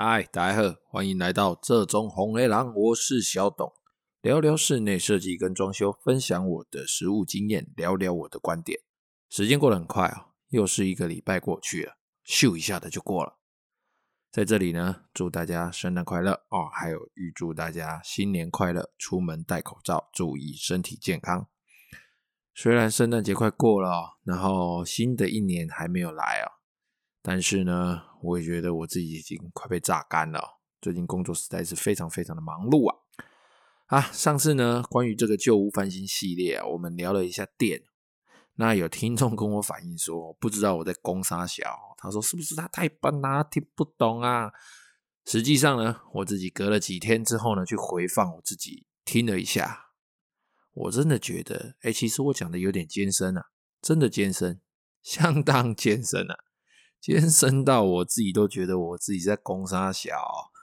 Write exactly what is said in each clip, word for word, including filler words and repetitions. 嗨，大家好，欢迎来到这中红黑狼，我是小董，聊聊室内设计跟装修，分享我的实务经验，聊聊我的观点。时间过得很快哦，又是一个礼拜过去了，咻一下的就过了。在这里呢，祝大家圣诞快乐哦，还有预祝大家新年快乐，出门戴口罩，注意身体健康。虽然圣诞节快过了哦，然后新的一年还没有来哦，但是呢，我也觉得我自己已经快被榨干了哦，最近工作实在是非常非常的忙碌啊。啊，上次呢，关于这个旧屋翻新系列啊，我们聊了一下电。那有听众跟我反映说，不知道我在攻啥小，他说是不是他太笨啦，听不懂啊。实际上呢，我自己隔了几天之后呢，去回放我自己听了一下。我真的觉得诶、欸、其实我讲的有点艰深啊，真的艰深，相当艰深啊，艰深到我自己都觉得我自己在攻杀小哦，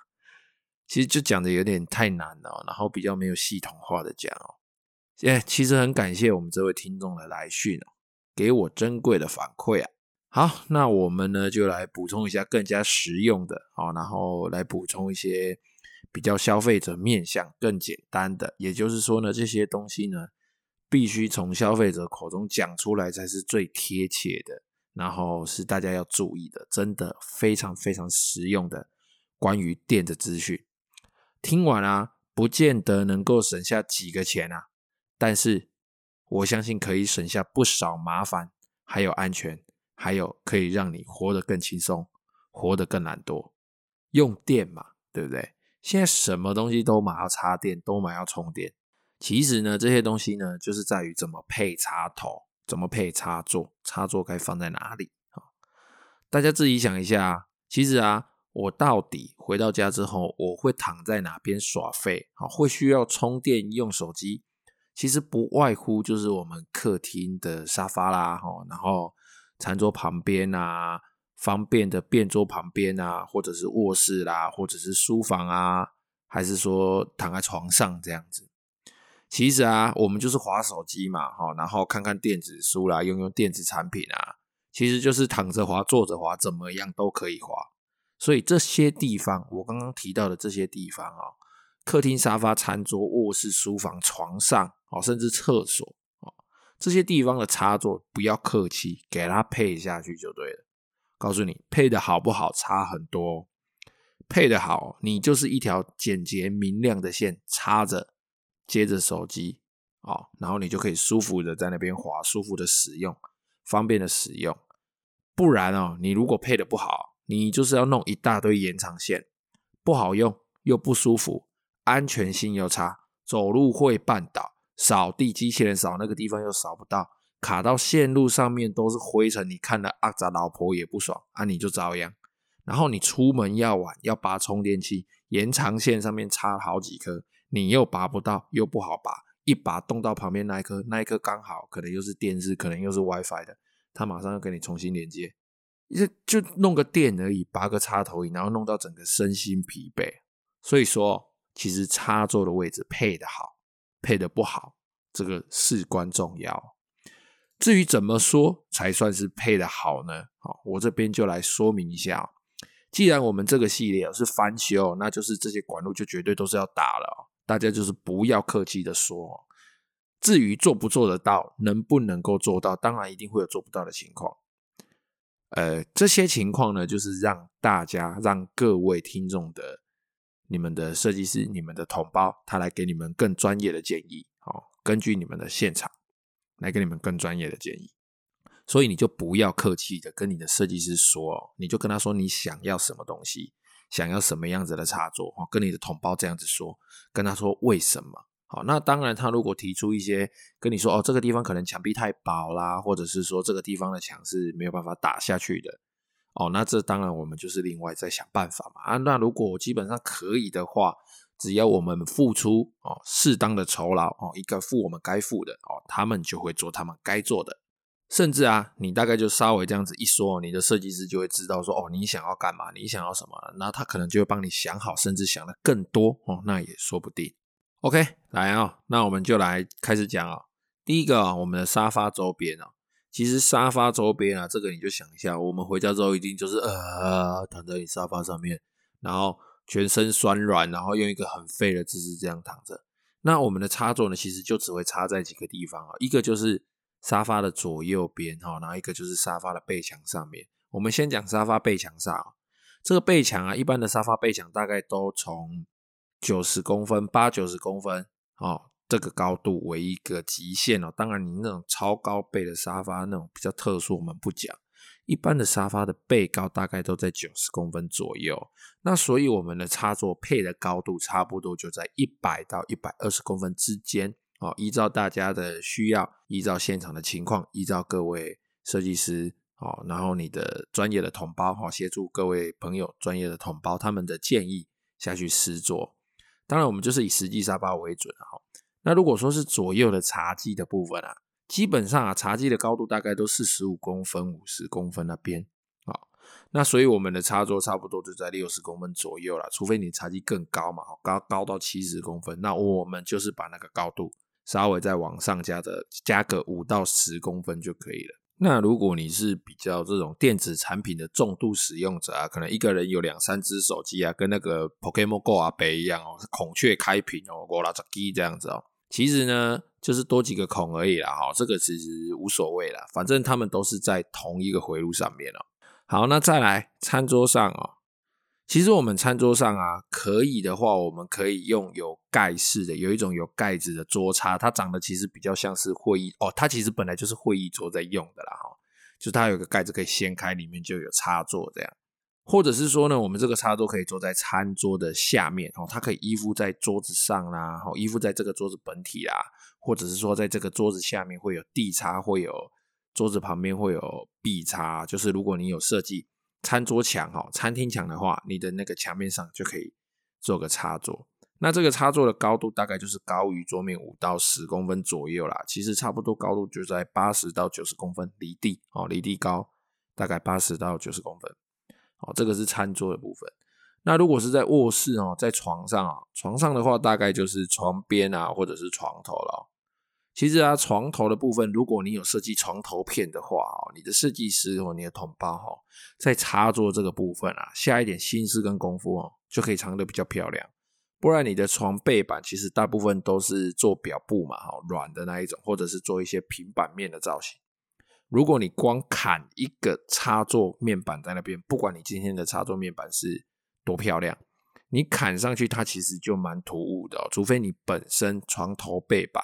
其实就讲的有点太难了哦，然后比较没有系统化的讲哦。诶、欸、其实很感谢我们这位听众的来讯哦，给我珍贵的反馈啊。好，那我们呢就来补充一下更加实用的哦，然后来补充一些比较消费者面向更简单的，也就是说呢，这些东西呢必须从消费者口中讲出来才是最贴切的，然后是大家要注意的，真的非常非常实用的关于电的资讯。听完啊，不见得能够省下几个钱啊，但是我相信可以省下不少麻烦，还有安全，还有可以让你活得更轻松，活得更懒惰。用电嘛，对不对？现在什么东西都买要插电，都买要充电。其实呢，这些东西呢，就是在于怎么配插头，怎么配插座，插座该放在哪里。大家自己想一下，其实啊，我到底回到家之后，我会躺在哪边耍废？会需要充电用手机？其实不外乎就是我们客厅的沙发啦，然后餐桌旁边啊，方便的便桌旁边啊，或者是卧室啦，或者是书房啊，还是说躺在床上这样子。其实啊，我们就是滑手机嘛，然后看看电子书啦，用用电子产品啊，其实就是躺着滑，坐着滑，怎么样都可以滑。所以这些地方，我刚刚提到的这些地方哦，客厅、沙发、餐桌、卧室、书房、床上哦，甚至厕所哦，这些地方的插座不要客气，给它配下去就对了。告诉你，配的好不好差很多哦。配的好，你就是一条简洁明亮的线插着，接着手机哦，然后你就可以舒服的在那边滑，舒服的使用，方便的使用。不然哦，你如果配的不好，你就是要弄一大堆延长线，不好用又不舒服，安全性又差，走路会绊倒，扫地机器人扫那个地方又扫不到。卡到线路上面都是灰尘，你看了阿杂老婆也不爽啊，你就遭殃。然后你出门要晚，要拔充电器，延长线上面插好几颗，你又拔不到，又不好拔，一拔动到旁边那一颗，那一颗刚好可能又是电视，可能又是 WiFi 的，它马上要给你重新连接，就弄个电而已，拔个插头，然后弄到整个身心疲惫。所以说，其实插座的位置配得好，配得不好，这个事关重要。至于怎么说才算是配的好呢？我这边就来说明一下哦。既然我们这个系列是翻修，那就是这些管路就绝对都是要打了哦，大家就是不要客气的说哦。至于做不做得到，能不能够做到，当然一定会有做不到的情况。呃，这些情况呢，就是让大家，让各位听众的，你们的设计师，你们的同胞，他来给你们更专业的建议哦，根据你们的现场来给你们更专业的建议。所以你就不要客气的跟你的设计师说哦，你就跟他说你想要什么东西，想要什么样子的插座哦，跟你的同胞这样子说，跟他说为什么。好，那当然他如果提出一些跟你说哦，这个地方可能墙壁太薄啦，或者是说这个地方的墙是没有办法打下去的哦，那这当然我们就是另外再想办法嘛啊。那如果基本上可以的话，只要我们付出哦适当的酬劳哦，一个付我们该付的哦，他们就会做他们该做的。甚至啊，你大概就稍微这样子一说，你的设计师就会知道说哦，你想要干嘛，你想要什么，那他可能就会帮你想好，甚至想的更多哦，那也说不定。OK， 来哦，那我们就来开始讲哦。第一个哦，我们的沙发周边哦，其实沙发周边啊，这个你就想一下，我们回家之后一定就是呃躺在你沙发上面。然后全身酸软，然后用一个很废的姿势这样躺着。那我们的插座呢，其实就只会插在几个地方，一个就是沙发的左右边，然后一个就是沙发的背墙上面。我们先讲沙发背墙上，这个背墙啊，一般的沙发背墙大概都从九十公分 ,八九十公分、哦、这个高度为一个极限哦。当然你那种超高背的沙发那种比较特殊我们不讲，一般的沙发的背高大概都在九十公分左右，那所以我们的插座配的高度差不多就在一百到一百二十公分之间、哦、依照大家的需要，依照现场的情况，依照各位设计师哦、然后你的专业的同胞、哦、协助各位朋友专业的同胞他们的建议下去施作。当然我们就是以实际沙发为准、哦、那如果说是左右的茶几的部分啊，基本上啊茶几的高度大概都四十五公分五十公分那边、哦、那所以我们的插座差不多就在六十公分左右啦，除非你茶几更高嘛，高高到七十公分，那我们就是把那个高度稍微再往上加的加个五到十公分就可以了。那如果你是比较这种电子产品的重度使用者啊，可能一个人有两三只手机啊，跟那个 Pokemon Go 阿伯一样哦，孔雀开屏哦，五六十支这样子哦。其实呢，就是多几个孔而已啦，哈、哦，这个其实无所谓啦，反正他们都是在同一个回路上面哦。好，那再来餐桌上哦，其实我们餐桌上啊，可以的话，我们可以用有盖式的，有一种有盖子的桌叉，它长得其实比较像是会议哦，它其实本来就是会议桌在用的啦，哈，就它有个盖子可以掀开，里面就有插座这样，或者是说呢，我们这个插座可以坐在餐桌的下面哦，它可以依附在桌子上啦，哦，依附在这个桌子本体啦，或者是说在这个桌子下面会有地插，会有桌子旁边会有壁插，就是如果你有设计餐桌墙哦，餐厅墙的话，你的那个墙面上就可以做个插座。那这个插座的高度大概就是高于桌面五到十公分左右啦，其实差不多高度就在八十到九十公分，离地哦，离地高大概八十到九十公分。哦，这个是餐桌的部分。那如果是在卧室哦，在床上啊，床上的话大概就是床边啊，或者是床头了。其实啊，床头的部分，如果你有设计床头片的话哦，你的设计师或你的同胞哦，在插座这个部分啊，下一点心思跟功夫哦，就可以藏得比较漂亮。不然你的床背板其实大部分都是做表布嘛，哦，软的那一种，或者是做一些平板面的造型。如果你光砍一个插座面板在那边，不管你今天的插座面板是多漂亮，你砍上去它其实就蛮突兀的哦，除非你本身床头背板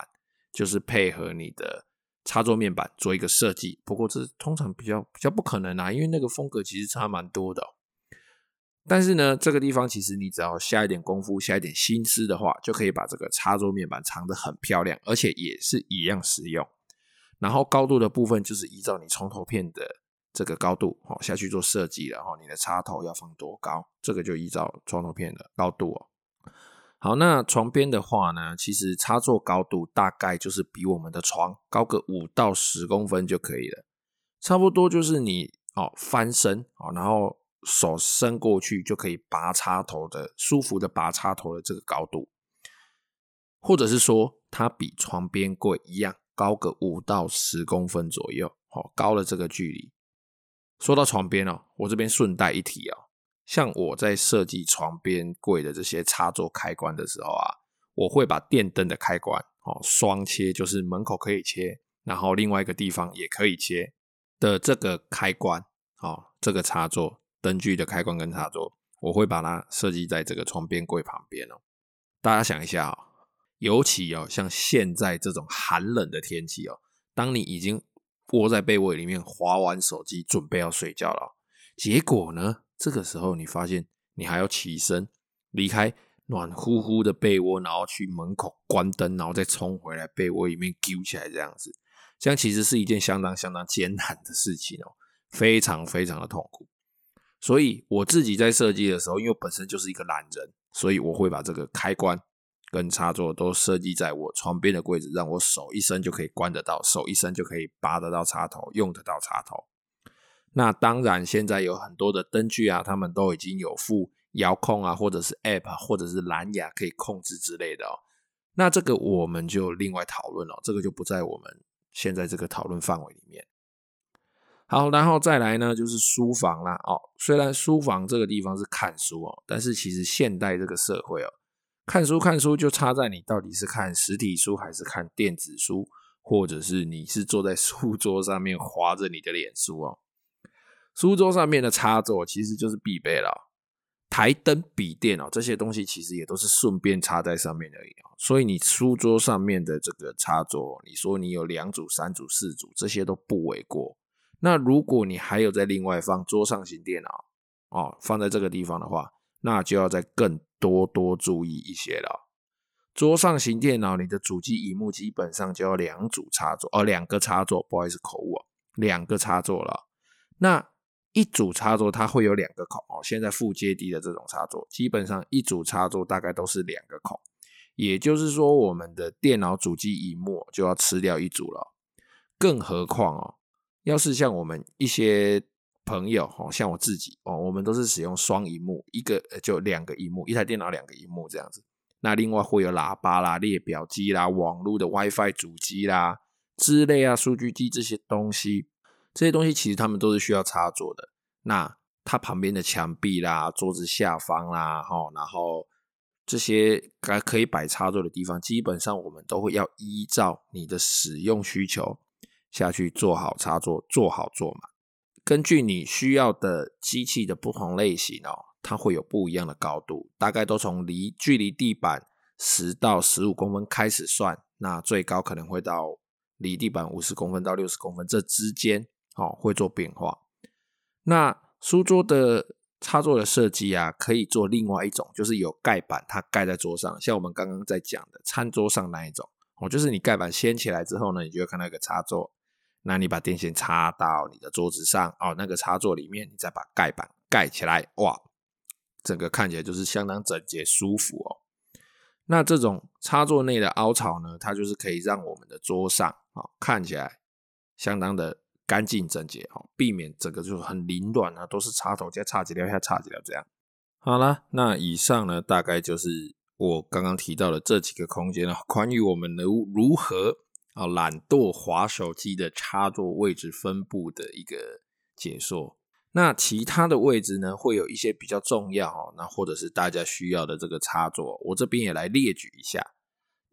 就是配合你的插座面板做一个设计，不过这通常比较比较不可能啦、啊、因为那个风格其实差蛮多的、哦、但是呢，这个地方其实你只要下一点功夫，下一点心思的话，就可以把这个插座面板藏得很漂亮，而且也是一样实用。然后高度的部分就是依照你床头片的这个高度、哦、下去做设计了、哦、你的插头要放多高，这个就依照床头片的高度哦。好，那床边的话呢，其实插座高度大概就是比我们的床高个五到十公分就可以了，差不多就是你、哦、翻身、哦、然后手伸过去就可以拔插头的，舒服的拔插头的这个高度，或者是说它比床边柜一样高个五到十公分左右、哦、高了这个距离。说到床边哦，我这边顺带一提哦，像我在设计床边柜的这些插座开关的时候啊，我会把电灯的开关哦双切，就是门口可以切，然后另外一个地方也可以切的这个开关哦，这个插座灯具的开关跟插座，我会把它设计在这个床边柜旁边哦。大家想一下哦，尤其哦像现在这种寒冷的天气哦，当你已经窝在被窝里面滑完手机准备要睡觉了、哦，结果呢？这个时候你发现你还要起身离开暖乎乎的被窝，然后去门口关灯，然后再冲回来被窝里面揪起来这样子，这样其实是一件相当相当艰难的事情哦，非常非常的痛苦。所以我自己在设计的时候，因为我本身就是一个懒人，所以我会把这个开关跟插座都设计在我床边的柜子，让我手一伸就可以关得到，手一伸就可以拔得到插头，用得到插头。那当然现在有很多的灯具啊，他们都已经有附遥控啊，或者是 App 或者是蓝牙可以控制之类的哦。那这个我们就另外讨论哦，这个就不在我们现在这个讨论范围里面。好，然后再来呢就是书房啦哦，虽然书房这个地方是看书哦，但是其实现代这个社会哦，看书看书就差在你到底是看实体书还是看电子书，或者是你是坐在书桌上面滑着你的脸书哦。书桌上面的插座其实就是必备了哦，台灯、笔电哦，这些东西其实也都是顺便插在上面而已哦。所以你书桌上面的这个插座，你说你有两组、三组、四组，这些都不为过。那如果你还有在另外放桌上型电脑哦，放在这个地方的话，那就要再更多多注意一些了哦。桌上型电脑，你的主机萤幕基本上就要两组插座哦，两个插座，不好意思口误哦，两个插座了哦。那一组插座它会有两个孔哦，现在附接地的这种插座基本上一组插座大概都是两个孔，也就是说我们的电脑主机萤幕就要吃掉一组了。更何况哦，要是像我们一些朋友哦，像我自己哦，我们都是使用双萤幕，一个就两个萤幕，一台电脑两个萤幕这样子，那另外会有喇叭啦、列表机啦、网络的 WiFi 主机啦之类啊、数据机这些东西，这些东西其实他们都是需要插座的。那它旁边的墙壁啦、桌子下方啦，然后这些可以摆插座的地方，基本上我们都会要依照你的使用需求下去做好插座，做好做满。根据你需要的机器的不同类型哦，它会有不一样的高度，大概都从离距离地板十到十五公分开始算，那最高可能会到离地板五十公分到六十公分这之间哦，会做变化。那书桌的插座的设计啊，可以做另外一种，就是有盖板它盖在桌上，像我们刚刚在讲的餐桌上那一种哦，就是你盖板掀起来之后呢，你就会看到一个插座，那你把电线插到你的桌子上哦，那个插座里面你再把盖板盖起来，哇，整个看起来就是相当整洁舒服哦。那这种插座内的凹槽呢，它就是可以让我们的桌上哦，看起来相当的干净整洁哦，避免整个就很凌乱啊，都是插头加插几条，下插几条这样。好啦，那以上呢，大概就是我刚刚提到的这几个空间了，关于我们如如何啊懒惰滑手机的插座位置分布的一个解说。那其他的位置呢，会有一些比较重要哦，那或者是大家需要的这个插座，我这边也来列举一下。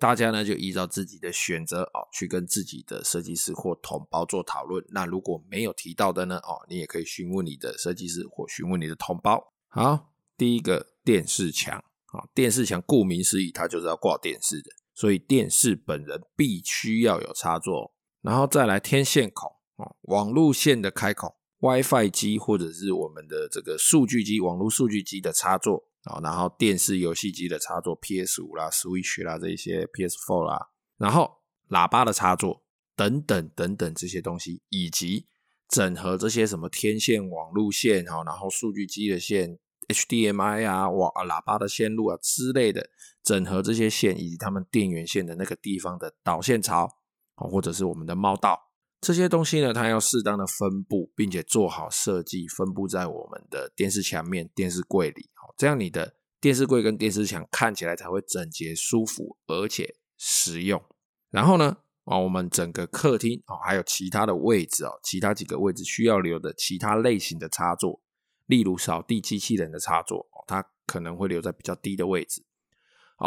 大家呢就依照自己的选择哦，去跟自己的设计师或同胞做讨论。那如果没有提到的呢哦，你也可以询问你的设计师或询问你的同胞。好，第一个电视墙啊，电视墙顾名思义，它就是要挂电视的，所以电视本人必须要有插座。然后再来天线孔哦，网路线的开孔、WiFi 机或者是我们的这个数据机、网路数据机的插座。然后电视游戏机的插座 P S 五 啦、Switch 啦这些 P S 四 啦，然后喇叭的插座等等等等这些东西，以及整合这些什么天线、网路线，然后数据机的线 H D M I 啊、喇叭的线路啊之类的，整合这些线以及他们电源线的那个地方的导线槽或者是我们的猫道，这些东西呢，它要适当的分布，并且做好设计，分布在我们的电视墙面、电视柜里，这样你的电视柜跟电视墙看起来才会整洁、舒服，而且实用。然后呢，我们整个客厅还有其他的位置，其他几个位置需要留的其他类型的插座，例如扫地机器人的插座，它可能会留在比较低的位置。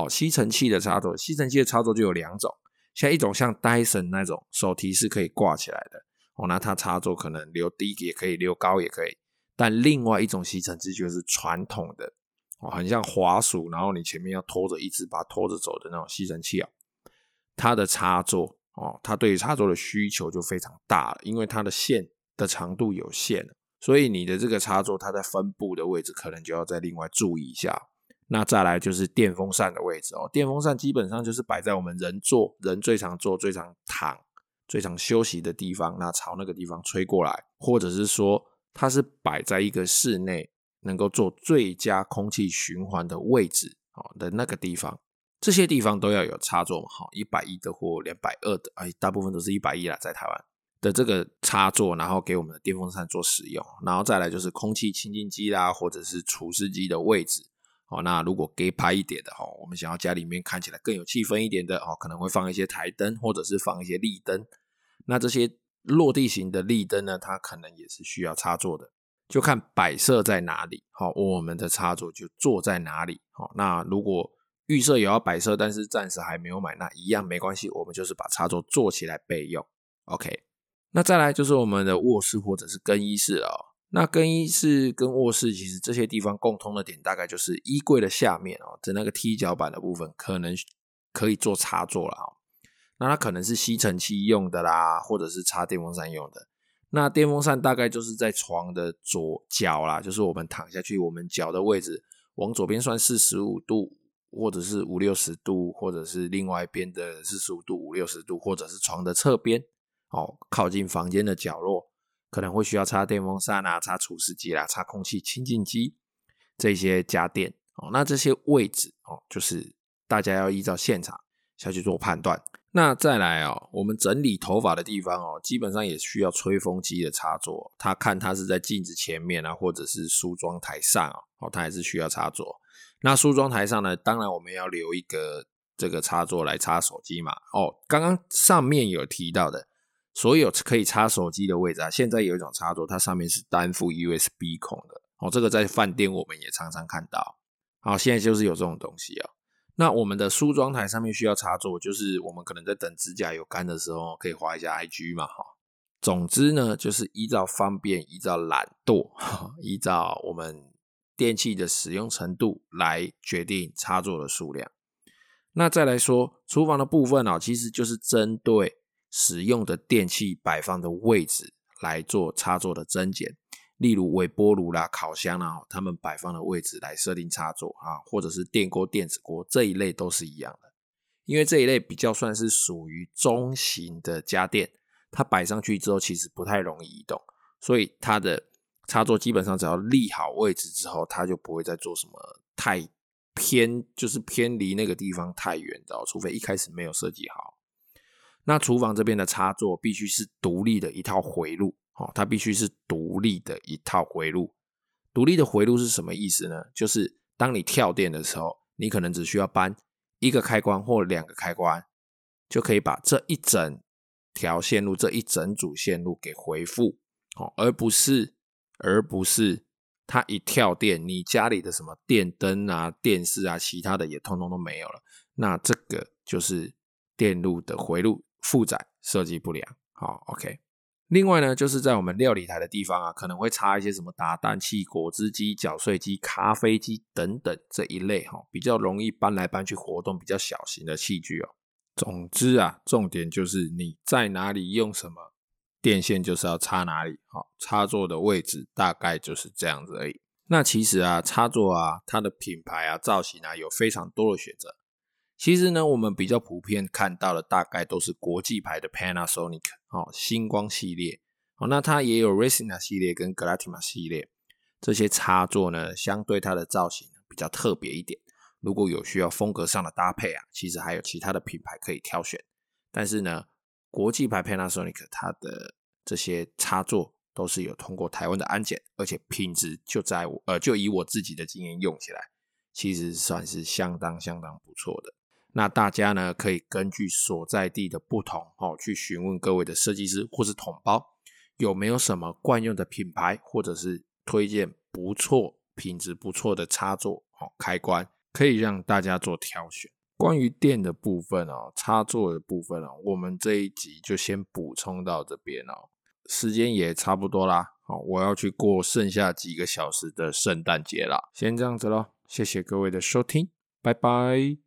吸尘器的插座，吸尘器的插座就有两种。像一种像 Dyson 那种手提是可以挂起来的哦，那它插座可能留低也可以，留高也可以。但另外一种吸尘器就是传统的哦，很像滑鼠，然后你前面要拖着一只把它拖着走的那种吸尘器哦。它的插座哦，它对于插座的需求就非常大了，因为它的线的长度有限，所以你的这个插座它在分布的位置可能就要再另外注意一下。那再来就是电风扇的位置哦，电风扇基本上就是摆在我们人坐人最常坐、最常躺、最常休息的地方，那朝那个地方吹过来，或者是说它是摆在一个室内能够做最佳空气循环的位置哦的那个地方，这些地方都要有插座嘛，一百一的或两百二的，哎，大部分都是一百一啦，在台湾的这个插座，然后给我们的电风扇做使用。然后再来就是空气清净机啦，或者是除湿机的位置。哦，那如果给拍一点的我们想要家里面看起来更有气氛一点的可能会放一些台灯或者是放一些立灯。那这些落地型的立灯呢，它可能也是需要插座的，就看摆设在哪里，好，我们的插座就坐在哪里。好，那如果预设也要摆设，但是暂时还没有买，那一样没关系，我们就是把插座做起来备用。 OK， 那再来就是我们的卧室或者是更衣室了哦。那更衣室跟卧室其实这些地方共通的点大概就是衣柜的下面哦的那个踢脚板的部分可能可以做插座啦哦。那它可能是吸尘器用的啦，或者是插电风扇用的。那电风扇大概就是在床的左脚啦，就是我们躺下去我们脚的位置往左边算四十五度，或者是五六十度，或者是另外一边的四十五度 五六十度，或者是床的侧边哦，靠近房间的角落，可能会需要插电风扇啊，插除湿机啦，插空气清净机这些家电哦。那这些位置哦，就是大家要依照现场下去做判断。那再来哦，我们整理头发的地方哦，基本上也需要吹风机的插座，它看它是在镜子前面啊，或者是梳妆台上哦，它还是需要插座。那梳妆台上呢，当然我们要留一个这个插座来插手机嘛。哦，刚刚上面有提到的，所有可以插手机的位置啊，现在有一种插座，它上面是单副 U S B 孔的哦，这个在饭店我们也常常看到。好，现在就是有这种东西哦。那我们的梳妆台上面需要插座，就是我们可能在等指甲油干的时候可以滑一下 I G 嘛哈。总之呢，就是依照方便，依照懒惰，依照我们电器的使用程度来决定插座的数量。那再来说厨房的部分啊，其实就是针对使用的电器摆放的位置来做插座的增减，例如微波炉啦、烤箱啦，他们摆放的位置来设定插座啊，或者是电锅、电子锅这一类都是一样的。因为这一类比较算是属于中型的家电，它摆上去之后其实不太容易移动，所以它的插座基本上只要立好位置之后，它就不会再做什么太偏，就是偏离那个地方太远的哦，除非一开始没有设计好。那厨房这边的插座必须是独立的一套回路哦，它必须是独立的一套回路。独立的回路是什么意思呢？就是当你跳电的时候，你可能只需要搬一个开关或两个开关，就可以把这一整条线路、这一整组线路给回复哦，而不是而不是它一跳电，你家里的什么电灯啊、电视啊、其他的也通通都没有了。那这个就是电路的回路负载设计不良。好 ，OK。另外呢，就是在我们料理台的地方啊，可能会插一些什么打蛋器、果汁机、搅碎机、咖啡机等等这一类哈、哦，比较容易搬来搬去活动、比较小型的器具哦。总之啊，重点就是你在哪里用什么电线，就是要插哪里。好、哦，插座的位置大概就是这样子而已。那其实啊，插座啊，它的品牌啊、造型啊，有非常多的选择。其实呢，我们比较普遍看到的大概都是国际牌的 Panasonic 哦，星光系列哦，那它也有 Resina 系列跟 Galatima 系列，这些插座呢，相对它的造型比较特别一点。如果有需要风格上的搭配啊，其实还有其他的品牌可以挑选。但是呢，国际牌 Panasonic 它的这些插座都是有通过台湾的安检，而且品质就在我呃，就以我自己的经验用起来，其实算是相当相当不错的。那大家呢，可以根据所在地的不同哦，去询问各位的设计师或是统包有没有什么惯用的品牌，或者是推荐不错、品质不错的插座哦、开关，可以让大家做挑选。关于电的部分哦，插座的部分哦，我们这一集就先补充到这边哦，时间也差不多啦哦，我要去过剩下几个小时的圣诞节啦，先这样子咯，谢谢各位的收听，拜拜。